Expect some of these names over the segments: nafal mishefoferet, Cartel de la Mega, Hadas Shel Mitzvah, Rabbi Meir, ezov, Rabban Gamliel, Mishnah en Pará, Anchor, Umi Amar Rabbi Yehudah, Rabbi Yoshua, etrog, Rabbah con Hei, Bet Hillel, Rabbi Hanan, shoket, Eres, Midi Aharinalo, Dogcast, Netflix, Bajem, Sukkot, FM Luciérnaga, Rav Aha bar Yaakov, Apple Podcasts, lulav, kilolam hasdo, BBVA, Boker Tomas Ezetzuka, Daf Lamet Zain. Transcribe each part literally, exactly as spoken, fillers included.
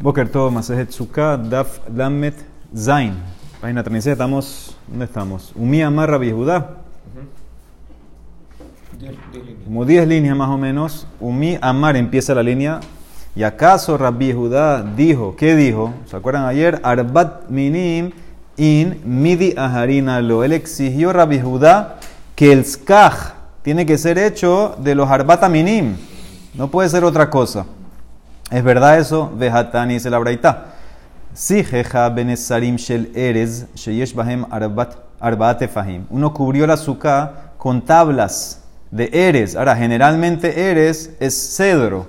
Boker Tomas Ezetzuka, Daf Lamet Zain. Página treinta y seis, estamos. ¿Dónde estamos? Umi Amar Rabbi Yehudah. Como diez líneas más o menos. Umi Amar empieza la línea. ¿Y acaso Rabbi Yehudah dijo? ¿Qué dijo? ¿Se acuerdan ayer? Arbat Minim in Midi Aharinalo. Él exigió Rabbi Yehudah que el skaj tiene que ser hecho de los Arbat Minim. No puede ser otra cosa. ¿Es verdad eso? Vejatani dice la braita. Si Jeha benesarim shel Eres, sheyesh Bajem Arbat fahim. Uno cubrió la sukkah con tablas de Eres. Ahora, generalmente Eres es cedro.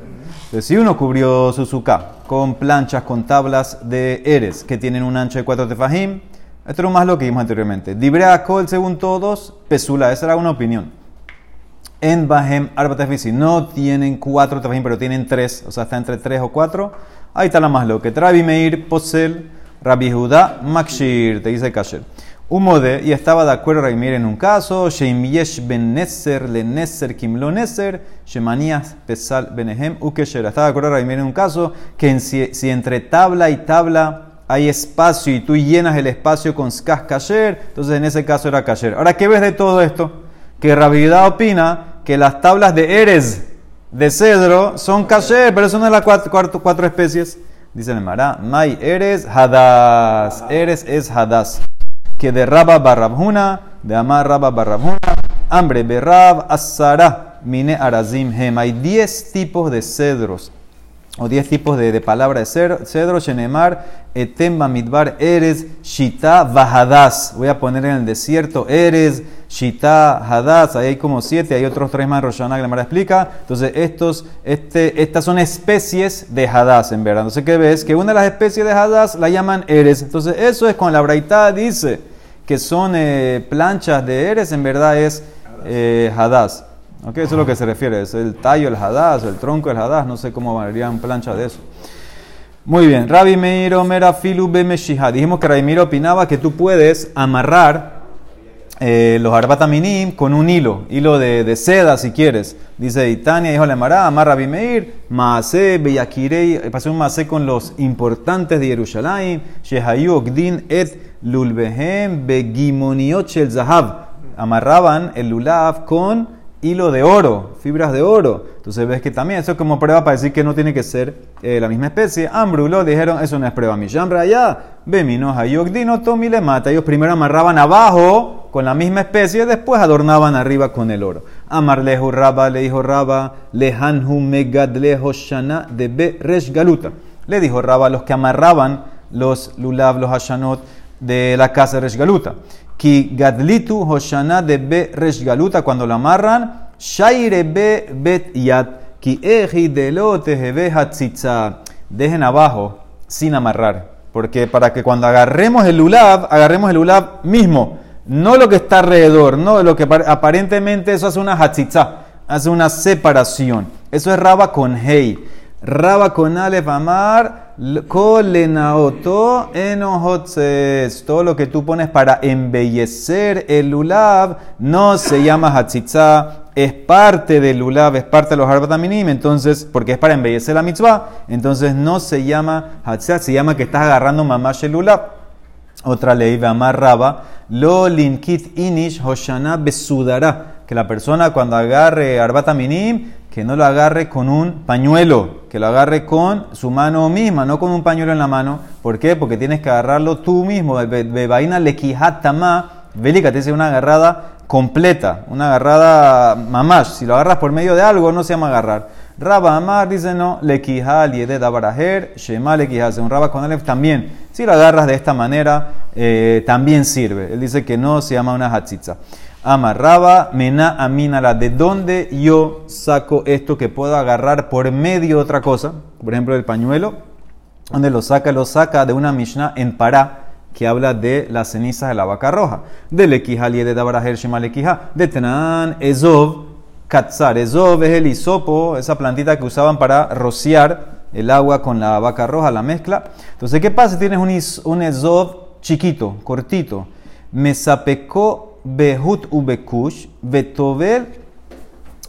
Entonces, si uno cubrió su sukkah con planchas, con tablas de Eres, que tienen un ancho de cuatro tefajim, esto es más lo que vimos anteriormente. Librea col segundo dos, Pesula, esa era una opinión. En Bajem Arbat tefajim, si no tienen cuatro tefajim, pero tienen tres, o sea, está entre tres o cuatro, ahí está la más lo que Rabbi Meir, Posel, Rabbi Yehudah, Makshir, te dice Kasher. Humo de, y estaba de acuerdo Rabbi Meir en un caso, Shem Yesh ben Nesser, le Nesser, Kim lo Nesser, Shemanías, Pesal, Benehem, Ukesher. Estaba de acuerdo Rabbi Meir en un caso que en, si, si entre tabla y tabla hay espacio y tú llenas el espacio con skaz Kasher, entonces en ese caso era Kasher. Ahora, ¿qué ves de todo esto? Que Rabbi Yehudah opina que las tablas de Eres, de cedro, son kasher, pero son de las cuatro, cuatro, cuatro especies. Dice el Mará, mai eres hadas, eres es hadas, que de Rabbah barrabhuna, de amar Rabbah barrabhuna, hambre berrab asara, mine arazim hem. Hay diez tipos de cedros, o diez tipos de, de palabra de cedro, shenemar, etem bamidbar, eres, shita, vahadas. Voy a poner en el desierto, eres, Shita, Hadas, ahí hay como siete, hay otros tres más en Roshana que la Mará explica. Entonces, estos, este, estas son especies de Hadas, en verdad. Entonces, ¿qué ves? Que una de las especies de Hadas la llaman Eres. Entonces, eso es cuando la Braitá dice que son eh, planchas de Eres, en verdad es eh, Hadas. ¿Okay? Eso es lo que se refiere, es el tallo, el Hadas, el tronco, el Hadas, no sé cómo valerían planchas de eso. Muy bien, Rabbi Meir Omer Afilu Bemeshihá. Dijimos que Rabbi Meir opinaba que tú puedes amarrar Eh, los Arbat Minim con un hilo, hilo de, de seda si quieres. Dice Itania, hijo de Mará, Amar Rabbi Meir, Maase, Beyakirei, pasé un Maase con los importantes de Jerusalén, Shehayu Ogdin et Lulbehem, Begimoniotchel Zahab. Amarraban el Lulav con hilo de oro, fibras de oro. Entonces ves que también eso es como prueba para decir que no tiene que ser eh, la misma especie. Ambrulo dijeron, eso no es prueba. Mishambra allá, Bemino Hayogdino Tomi le mata. Ellos primero amarraban abajo con la misma especie, después adornaban arriba con el oro. Amarlejo Rabba, le dijo Rabba, lejanhu megadlejo shana de be resgaluta. Le dijo Rabba a los que amarraban los lulav, los hashanot de la casa de resgaluta. Ki gadlitu hoshana de be resgaluta, cuando lo amarran, shaire be bet yad, ki eji de lo tejebe hatzitzah. Dejen abajo sin amarrar, porque para que cuando agarremos el lulav, agarremos el lulav mismo. No lo que está alrededor, no lo que aparentemente eso hace una Hatzitzah, hace una separación. Eso es Rabbah con Hei. Rabbah con Alef amar, kolenaoto enojotzes. Todo lo que tú pones para embellecer el lulav no se llama Hatzitzah. Es parte del lulav, es parte de los Arbat Minim, entonces, porque es para embellecer la mitzvah, entonces no se llama Hatzitzah, se llama que estás agarrando mamash el lulav. Otra ley, Amar Rabba, lo linkit inish hoshana besudará, que la persona cuando agarre Arbat Minim, que no lo agarre con un pañuelo, que lo agarre con su mano misma, no con un pañuelo en la mano. ¿Por qué? Porque tienes que agarrarlo tú mismo. Bebaina lekihatama, bélica, te dice una agarrada completa, una agarrada mamash. Si lo agarras por medio de algo, no se llama agarrar. Rabba Amar dice no, lekijal yeded abarajer, shema lekijal, según Rabbah con Alef también. Si lo agarras de esta manera, eh, también sirve. Él dice que no, se llama una hatzitza. Amar Rabba, mena aminala, ¿de dónde yo saco esto que puedo agarrar por medio de otra cosa? Por ejemplo, el pañuelo, donde lo saca, lo saca de una Mishnah en Pará, que habla de las cenizas de la vaca roja. De lekijal yeded abarajer, shema lekijal, de tenan ezov, Katzar, ezov es el hisopo, esa plantita que usaban para rociar el agua con la vaca roja, la mezcla. Entonces, ¿qué pasa si tienes un, is, un ezov chiquito, cortito? Mesapeko behut ubekush, betovel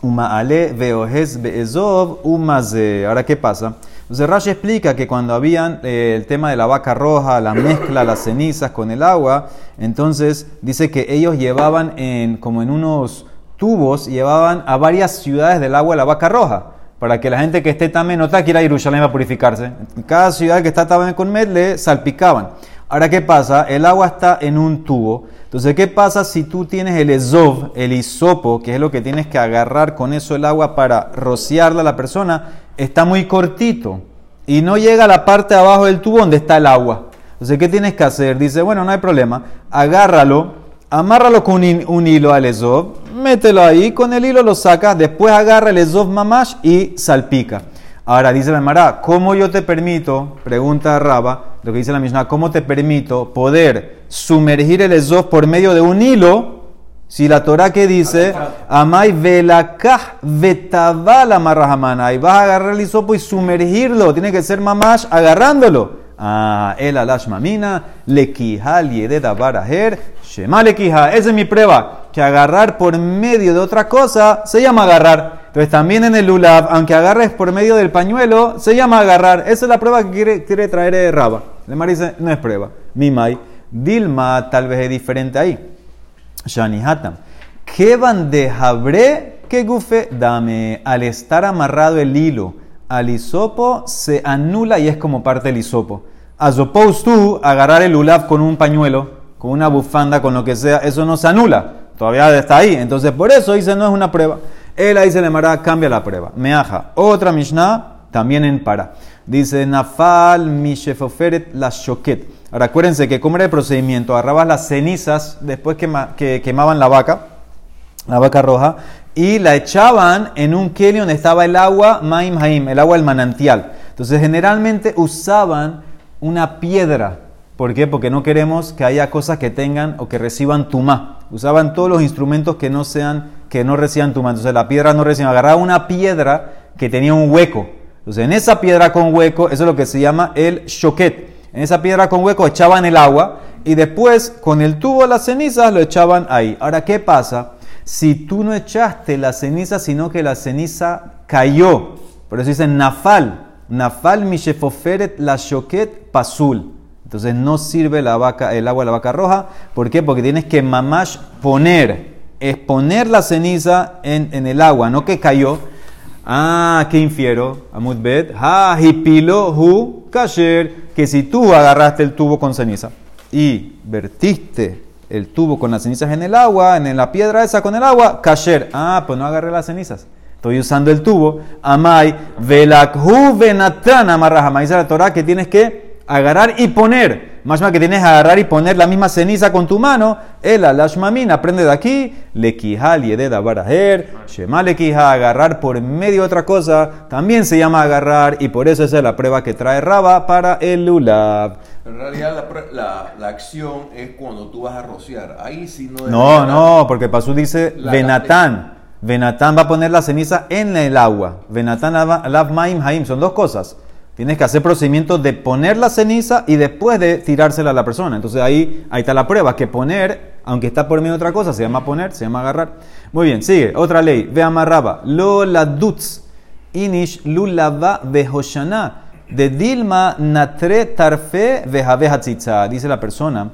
umaale veohez beezov umaze. Ahora, ¿qué pasa? Entonces Rashi explica que cuando habían eh, el tema de la vaca roja, la mezcla, las cenizas con el agua, entonces dice que ellos llevaban en, como en unos tubos, llevaban a varias ciudades del agua de la vaca roja, para que la gente que esté también no está quiera ir a Jerusalén a purificarse. Cada ciudad que está también con med le salpicaban. Ahora, ¿qué pasa? El agua está en un tubo. Entonces, ¿qué pasa si tú tienes el ezov, el hisopo, que es lo que tienes que agarrar con eso el agua para rociarla a la persona? Está muy cortito y no llega a la parte de abajo del tubo donde está el agua. Entonces, ¿qué tienes que hacer? Dice, bueno, no hay problema. Agárralo, amárralo con un hilo al ezov, mételo ahí, con el hilo lo sacas, después agarra el ezov mamash y salpica. Ahora, dice la Mará, ¿cómo yo te permito? Pregunta Rabba, lo que dice la Mishnah, ¿cómo te permito poder sumergir el ezov por medio de un hilo? Si la Torah que dice, Amay velakah vetavala marrahamana, y vas a agarrar el hisopo y sumergirlo, tiene que ser mamash agarrándolo. Ah, el alash mamina, lekihal yededa barajer, shema lekihal. Esa es mi prueba, que agarrar por medio de otra cosa se llama agarrar. Entonces también en el lulav, aunque agarres por medio del pañuelo, se llama agarrar. Esa es la prueba que quiere, quiere traer de Rabba. El Mar dice, no es prueba. Mimai, Dilma tal vez es diferente ahí. Shani Hatam. ¿Qué bandejabré? ¿Qué gufe? Dame. Al estar amarrado el hilo al hisopo, se anula y es como parte del hisopo. As opposed to agarrar el lulav con un pañuelo, con una bufanda, con lo que sea, eso no se anula. Todavía está ahí. Entonces por eso dice, no es una prueba. Él ahí se le mará, cambia la prueba. Meaja. Otra Mishnah, también en Pará. Dice, Nafal mishefoferet la shoket. Ahora acuérdense que cómo era el procedimiento. Agarrabas las cenizas después que, que quemaban la vaca, la vaca roja, y la echaban en un keli donde estaba el agua maim haim, el agua del manantial. Entonces generalmente usaban una piedra. ¿Por qué? Porque no queremos que haya cosas que tengan o que reciban tumá. Usaban todos los instrumentos que no sean, que no reciban tumá. Entonces la piedra no recibía. Agarraba una piedra que tenía un hueco. Entonces en esa piedra con hueco, eso es lo que se llama el shoket. En esa piedra con hueco echaban el agua y después con el tubo de las cenizas lo echaban ahí. Ahora, ¿qué pasa? Si tú no echaste la ceniza, sino que la ceniza cayó. Por eso dicen nafal. Nafal mishefoferet la shoket pasul. Entonces no sirve la vaca, el agua de la vaca roja. ¿Por qué? Porque tienes que mamash poner, exponer la ceniza en, en el agua, no que cayó. Ah, ¿qué infiero? Amud bet, ha hipilo hu kasher, que si tú agarraste el tubo con ceniza y vertiste el tubo con las cenizas en el agua, en la piedra esa con el agua, kasher. Ah, pues no agarré las cenizas. Estoy usando el tubo. Amai velakhu venatan amarrahama. Dice la Torah que tienes que agarrar y poner. Más más que tienes agarrar y poner la misma ceniza con tu mano. El alashmamin, aprende de aquí. Lekijal yededa barajer. Shema lekija, agarrar por medio de otra cosa. También se llama agarrar. Y por eso esa es la prueba que trae Rabba para el lulav. En realidad la, la, la acción es cuando tú vas a rociar. Ahí sí no es. No, no, porque Pasú dice venatán. Venatán va a poner la ceniza en el agua. Venatán lav maim haim. Son dos cosas. Tienes que hacer procedimiento de poner la ceniza y después de tirársela a la persona. Entonces ahí, ahí está la prueba, que poner, aunque está por medio de otra cosa, se llama poner, se llama agarrar. Muy bien, sigue. Otra ley. Ve amarraba. Lo ladutz inish lulava vehoshana. De dilma natre tarfe vejabe hatzitzah. Dice la persona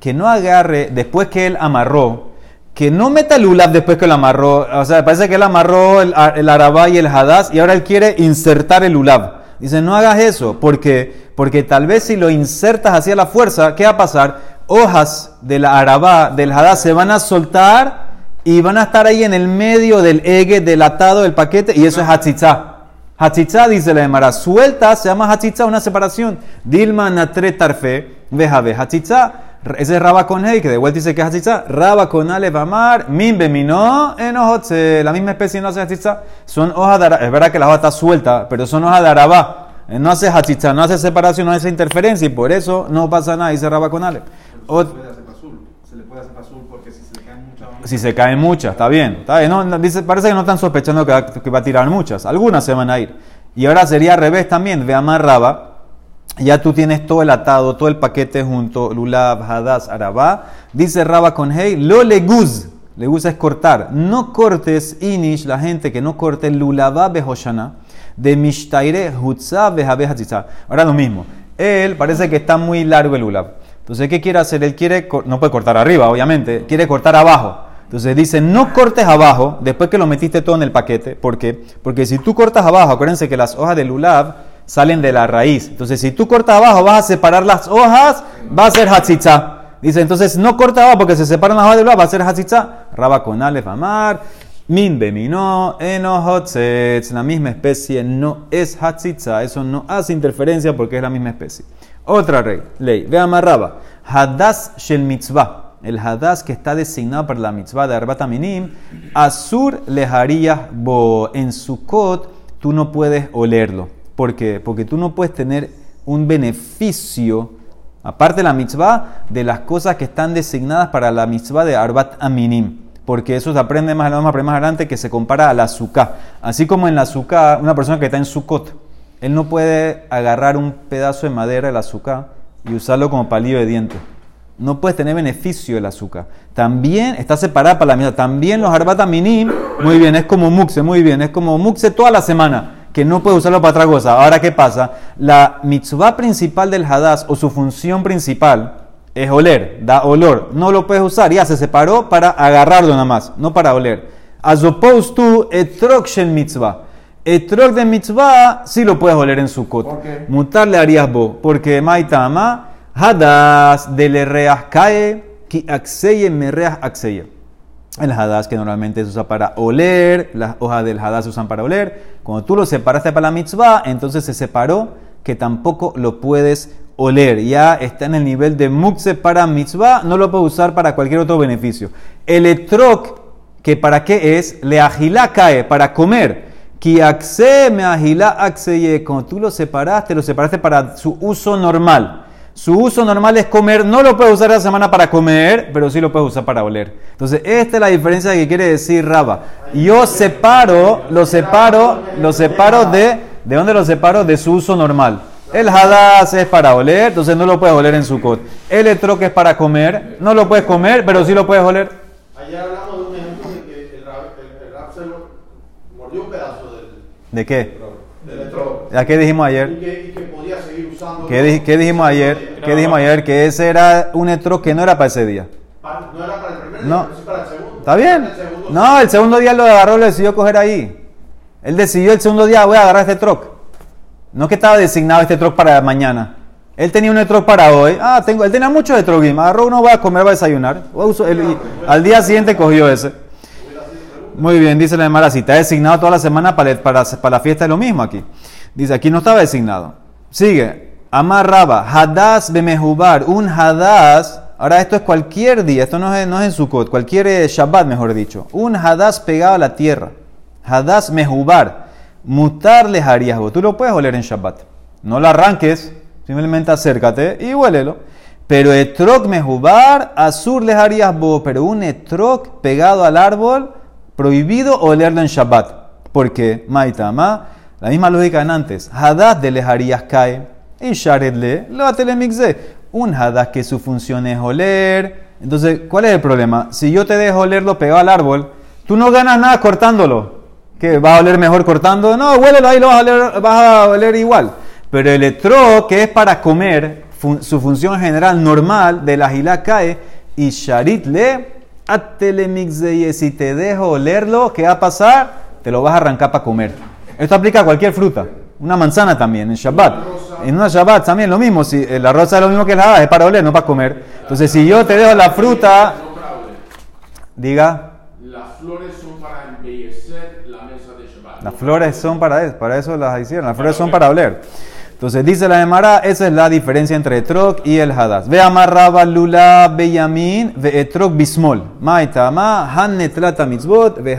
que no agarre después que él amarró, que no meta el ulab después que lo amarró. O sea, parece que él amarró el, el arabá y el hadaz y ahora él quiere insertar el ulab. Dice, no hagas eso, porque, porque tal vez si lo insertas hacia la fuerza, ¿qué va a pasar? Hojas de la arabá, del hadá, se van a soltar y van a estar ahí en el medio del eje, del atado, del paquete, y eso es hatzitzá. Hatzitzá, dice la Gemara, suelta, se llama hatzitzá, una separación. Dilma natre tarfe, veja ve hatzitzá. Ese es Rabbah con Hei, que de vuelta dice que es Hatzitzah. Rabbah con Alef amar, min bemino enojotse. La misma especie no hace Hatzitzah. Son hojas de arabá. Es verdad que la hoja está suelta, pero son hojas de arabá. No hace Hatzitzah, no hace separación, no hace interferencia. Y por eso no pasa nada, dice Rabbah con Alef. O... Se le puede hacer pasul. Se le puede hacer pasul porque si se le caen muchas. Vamos... Si se caen muchas, está bien. Está bien. No, no, dice, parece que no están sospechando que va, que va a tirar muchas. Algunas se van a ir. Y ahora sería al revés también. Ve amar Rabbah. Ya tú tienes todo el atado, todo el paquete junto, lulav, hadas, arabá. Dice Rabbah con Hei, lo leguz, leguz es cortar. No cortes, inish, la gente que no corte, lulavá behoshana. de Mishtaire Hutzah Vejabe Hatzitzah. Ahora lo mismo. Él parece que está muy largo el ulab. Entonces, ¿qué quiere hacer? Él quiere, no puede cortar arriba, obviamente, quiere cortar abajo. Entonces dice, no cortes abajo después que lo metiste todo en el paquete. ¿Por qué? Porque si tú cortas abajo, acuérdense que las hojas del lulav salen de la raíz. Entonces si tú cortas abajo, vas a separar las hojas, va a ser hatzitzá. Dice, entonces no corta abajo porque se separan las hojas del lulav, va a ser hatzitzá. Rabbah con Alef amar, min bemino, enohotzetz. La misma especie no es hatzitzá. Eso no hace interferencia porque es la misma especie. Otra ley, ve amarraba, hadas shel mitzvah. El hadas que está designado para la mitzvah de Arbat Minim, asur lejarías bo. En Sukkot tú no puedes olerlo. ¿Por qué? Porque tú no puedes tener un beneficio, aparte de la mitzvah, de las cosas que están designadas para la mitzvah de Arbat Minim. Porque eso se aprende más adelante, más adelante, que se compara a la sukkah. Así como en la sukkah, una persona que está en Sukkot, él no puede agarrar un pedazo de madera de la sukkah y usarlo como palillo de dientes. No puedes tener beneficio del azúcar. También está separada para la mitzvah. También los Arbat Minim, muy bien, es como mukse, muy bien, es como mukse toda la semana, que no puedes usarlo para otra cosa. Ahora, ¿qué pasa? La mitzvah principal del hadas, o su función principal, es oler, da olor. No lo puedes usar, ya se separó para agarrarlo nada más, no para oler. As opposed to etrog shel mitzvah. Etrog de mitzvah, sí lo puedes oler en Sukkot. Okay. Mutarle harías bo, porque maitama. Hadas del reas cae, ki axeye me reas axeye. El hadas que normalmente se usa para oler, las hojas del hadas se usan para oler. Cuando tú lo separaste para la mitzvah, entonces se separó que tampoco lo puedes oler. Ya está en el nivel de mukse para mitzvah, no lo puedes usar para cualquier otro beneficio. El etrog, que para qué es, le agilá cae, para comer. Ki axeye me agilá axeye. Cuando tú lo separaste, lo separaste para su uso normal. Su uso normal es comer, no lo puedes usar la semana para comer, pero sí lo puedes usar para oler. Entonces, esta es la diferencia que quiere decir Rabbah. Yo separo, lo separo, lo separo de, ¿de dónde lo separo? De su uso normal. El hadas es para oler, entonces no lo puedes oler en Sukkot. El etrog es para comer, no lo puedes comer, pero sí lo puedes oler. Ayer hablamos de un ejemplo de que el Rabbah se mordió un pedazo del... ¿De qué? Del etrog. ¿A qué dijimos ayer? ¿Qué, ¿Qué dijimos ayer? ¿Qué dijimos ayer? Que ese era un etrog que no era para ese día. No era para el primer día, no. Pero sí para el segundo. ¿Está bien? No, el segundo día lo agarró, lo decidió coger ahí. Él decidió el segundo día, voy a agarrar este etrog. No que estaba designado este etrog para mañana. Él tenía un etrog para hoy. Ah, tengo, él tenía muchos etrogim. Agarró uno, voy a comer, voy a desayunar. El, al día siguiente cogió ese. Muy bien, dice la Gemara, si está designado toda la semana para, para, para la fiesta es lo mismo aquí. Dice, aquí no estaba designado. Sigue. Amarraba, hadas bemejubar, un hadas, ahora esto es cualquier día, esto no es, no es en Sukkot, cualquier Shabbat mejor dicho, un hadas pegado a la tierra, hadas mejubar, mutarles hariasbo, tú lo puedes oler en Shabbat, no lo arranques, simplemente acércate y huélelo, pero etrog mejubar, azurles hariasbo, pero un etrog pegado al árbol, prohibido olerlo en Shabbat, porque, maitama, la misma lógica en antes, hadas de les harías cae, y Sharedle, lo atelemixé. Un hadas que su función es oler. Entonces, ¿cuál es el problema? Si yo te dejo olerlo pegado al árbol, tú no ganas nada cortándolo. ¿Qué? ¿Vas a oler mejor cortando? No, huélelo ahí, lo vas a oler, vas a oler igual. Pero el etrog, que es para comer, fun, su función general normal de la gilá cae. Y Sharedle, atelemixé. Si te dejo olerlo, ¿qué va a pasar? Te lo vas a arrancar para comer. Esto aplica a cualquier fruta. Una manzana también, en Shabbat. En una Shabbat también lo mismo. Si, la rosa es lo mismo que el hadas, es para oler, no para comer. Entonces, si yo te dejo la fruta... Diga. Las flores son para embellecer la mesa de Shabbat. Las flores son para eso, para eso las hicieron. Las flores son para oler. Entonces, dice la Gemara, esa es la diferencia entre etrog y el hadas. Ve amarraba lula beyamin ve etrog bismol. Maitama han netlata mitzvot ve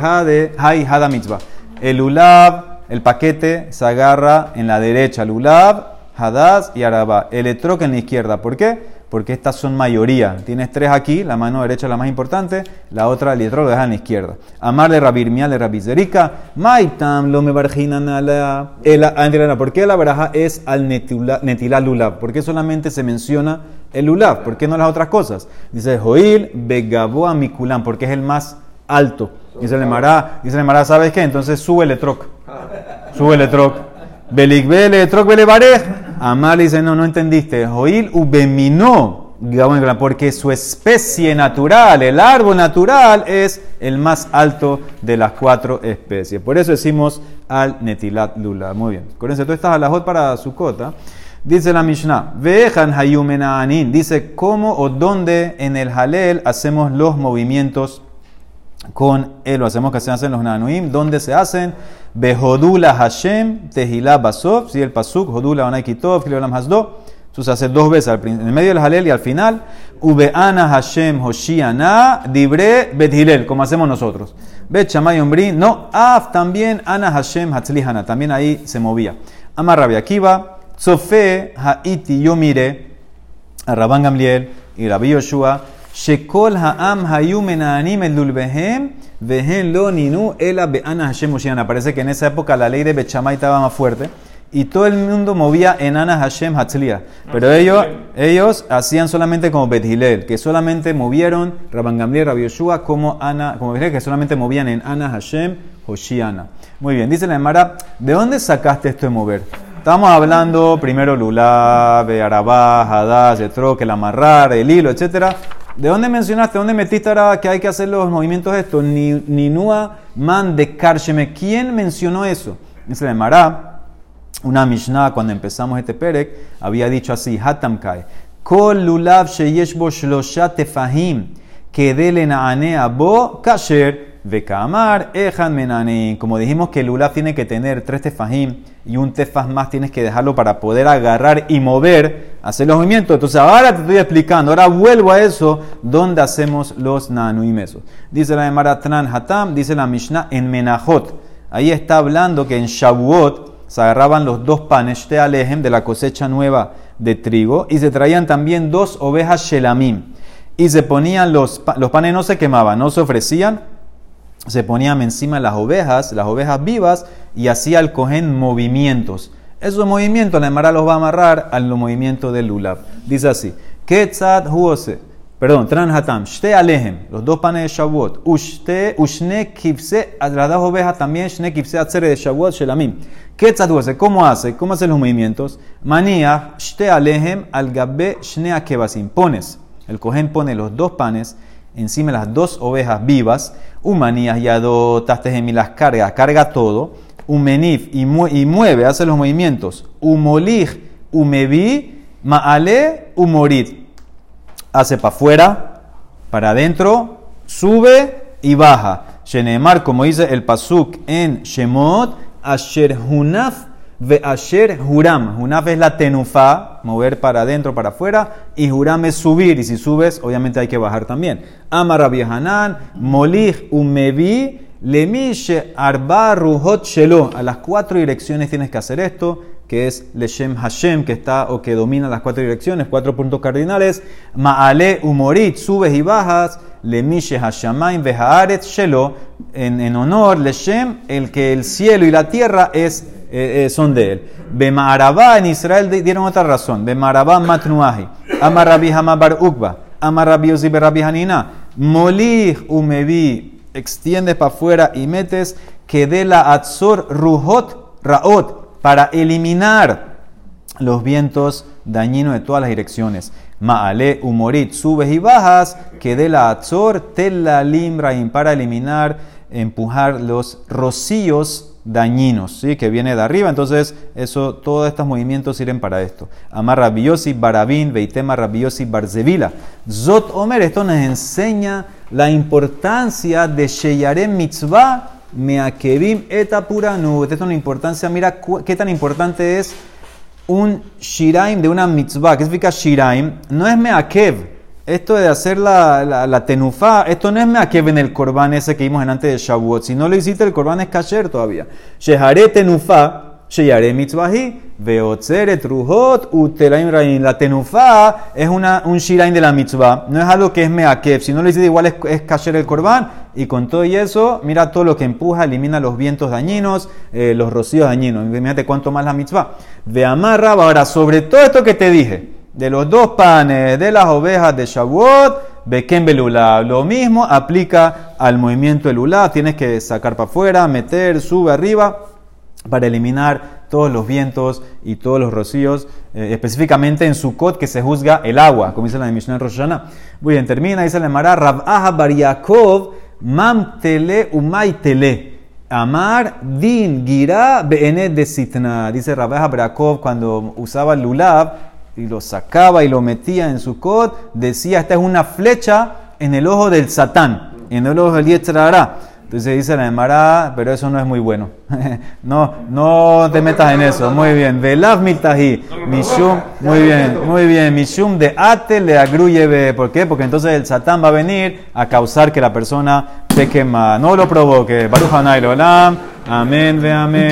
hay hada mitzvah. El lulav... El paquete se agarra en la derecha, lulav, hadas y araba. El etrog en la izquierda. ¿Por qué? Porque estas son mayoría. Tienes tres aquí, la mano derecha es la más importante, la otra el etrog lo deja en la izquierda. Amar de rabirmia de rabizerica, maitam lo me barjinan a la... ¿Por qué la baraja es al netilá lulav? ¿Por qué solamente se menciona el lulav? ¿Por qué no las otras cosas? Dice joil begabo a mikulán, porque es el más alto. Dice el Mará, dice el Mará, ¿sabes qué? Entonces sube el etrog. Sube el etrog. Belikbele, etrog belevarej. Amar le dice, no, no entendiste. Joil ubeminó, porque su especie natural, el árbol natural, es el más alto de las cuatro especies. Por eso decimos al netilat lula. Muy bien. Acuérdense, tú estás a la hot para Sukkot. Dice la Mishnah, vejan hayumenaanin. Dice cómo o dónde en el Halel hacemos los movimientos con él. Lo hacemos que se hacen los Nanuim. ¿Dónde se hacen? Behodula Hashem, Tehilá Basov. Si el Pasuk, Hodula Onaikitov, Kilolam Hasdo. Eso se hace dos veces, en el medio del Halel y al final. Ubeana Hashem, Hoshiana, Dibre, Bethilel, como hacemos nosotros. Bet Shamay Umbri, no, Af también, Ana Hashem, Hatzlihana. También ahí se movía. Amar Rabbi Akiva. Sofe ha'iti, yo miré a Rabban Gamliel y Rabbi Yoshua, shekol ha'am hayu menanim el dulbehem vehen lo ninu ela be'ana Hashem Hoshiana. Parece que en esa época la ley de Bet Shammai estaba más fuerte y todo el mundo movía en Ana Hashem Hatzliah, pero ellos, ellos hacían solamente como Bet Hillel, que solamente movieron Rabban Gamliel, Rabbi Yoshua como Ana, como Bet Hillel, que solamente movían en Ana Hashem Hoshiana. Muy bien, dice la Emara, ¿de dónde sacaste esto de mover? Estamos hablando primero lulá, arabá, hadá, etrog, el amarrar, el hilo, etcétera. ¿De dónde mencionaste, dónde metiste ahora que hay que hacer los movimientos estos? Ni Ninúa man de Karsheme. ¿Quién mencionó eso? Dice de Mará, una Mishnah, cuando empezamos este perec, había dicho así, Hatam kai, kol lulav sheyesh bo shlosha tefahim, kedele naanea bo kasher. Vekamar, ejan menani. Como dijimos que el lulav tiene que tener tres tefajim y un tefaj más tienes que dejarlo para poder agarrar y mover, hacer los movimientos. Entonces ahora te estoy explicando, ahora vuelvo a eso, donde hacemos los nanuimesos. Dice la Gemara Tran Hatam, dice la Mishnah en Menajot. Ahí está hablando que en Shavuot se agarraban los dos panes te alejem de la cosecha nueva de trigo y se traían también dos ovejas shelamim y se ponían los, los panes no se quemaban, no se ofrecían. Se ponían encima las ovejas, las ovejas vivas, y hacía el cohen movimientos. Esos movimientos, la Emara los va a amarrar al movimiento del lulav. Dice así, Ketzat huose, perdón, Tran Hatam, Shte Alehem, los dos panes de Shavuot, Ushte, Ushne Kipse, las dos ovejas también, Shne Kipse, Atzere de Shavuot, Shelamim. Ketzat huose, ¿cómo hace? ¿Cómo hace los movimientos? Manía, Shte Alehem, Algabe, Shne Akebasim. Pones, el cohen pone los dos panes encima de las dos ovejas vivas, humanías y adotas tejemi, las cargas, carga todo, humenif y mueve, hace los movimientos, humolij, humevi, maale, humorit, hace para afuera, para adentro, sube y baja. Shenemar, como dice el pasuk en Shemot, asher hunaf ve asher huram. Hunaf es la tenufá, mover para adentro, para afuera, y huram es subir, y si subes obviamente hay que bajar también. Amar Rabbi Hanan, molij umevi lemishe arba ruhot shelo, a las cuatro direcciones tienes que hacer esto, que es leshem Hashem, que está o que domina las cuatro direcciones, cuatro puntos cardinales. Maale umorit, subes y bajas, lemishe hashamayim vehaaretz shelo, en en honor leshem, el que el cielo y la tierra es Eh, eh, son de él. Bemarabá en Israel dieron otra razón. Bemarabá matnuahi. Amarabi hamabar ukba. Amarabi uzibe rabi hanina. Molij umevi. Extiendes para afuera y metes. Que de la atzor ruhot raot. Para eliminar los vientos dañinos de todas las direcciones. Maale umorit. Subes y bajas. Que de la atzor telalim raim. Para eliminar, empujar los rocíos dañinos, ¿sí? Que viene de arriba, entonces eso, todos estos movimientos sirven para esto. Amar Rabbi Yossi Barabin, Veitema Rabbi Yossi Barzevila. Zot Omer, esto nos enseña la importancia de Sheyarem Mitzvah Meakevim Etapuranu. Esto es una importancia, mira qué tan importante es un Shiraim de una Mitzvah. ¿Qué significa Shiraim? No es Meakev. Esto de hacer la, la, la tenufá, esto no es meakev en el corbán ese que vimos antes de Shavuot. Si no lo hiciste, el corbán es kasher todavía. Sheharé tenufá, sheyaré mitzvahi, veotzere truhot, utelaim raim. La tenufá es una, un shiraim de la mitzvah. No es algo que es meakev. Si no lo hiciste, igual es, es kasher el corbán. Y con todo y eso, mira todo lo que empuja, elimina los vientos dañinos, eh, los rocíos dañinos. Imagínate cuánto más la mitzvah. Ve amarra, ahora sobre todo esto que te dije, de los dos panes, de las ovejas de Shavuot, Beken Belulav. Lo mismo aplica al movimiento del Lulav. Tienes que sacar para afuera, meter, sube, arriba, para eliminar todos los vientos y todos los rocíos, eh, específicamente en Sukkot, que se juzga el agua, como dice la Mishnah en Rosh Hashanah. Muy bien, termina, dice la Mará, Rav Aha bar Yaakov, mam tele umay tele, amar din gira be'enet de sitna. Dice Rav Aha bar Yaakov, cuando usaba el lulav y lo sacaba y lo metía en Sukkot, decía, esta es una flecha en el ojo del Satán, en el ojo del Yetzer Hará. Entonces dice la Gemara, pero eso no es muy bueno. no, no te metas en eso. Muy bien. Velav mitahi. Mishum. Muy bien, muy bien. Mishum de ate le agruyeve. ¿Por qué? Porque entonces el Satán va a venir a causar que la persona se quema. No lo provoque. Baruch Hanay Lolam. Amén ve amén.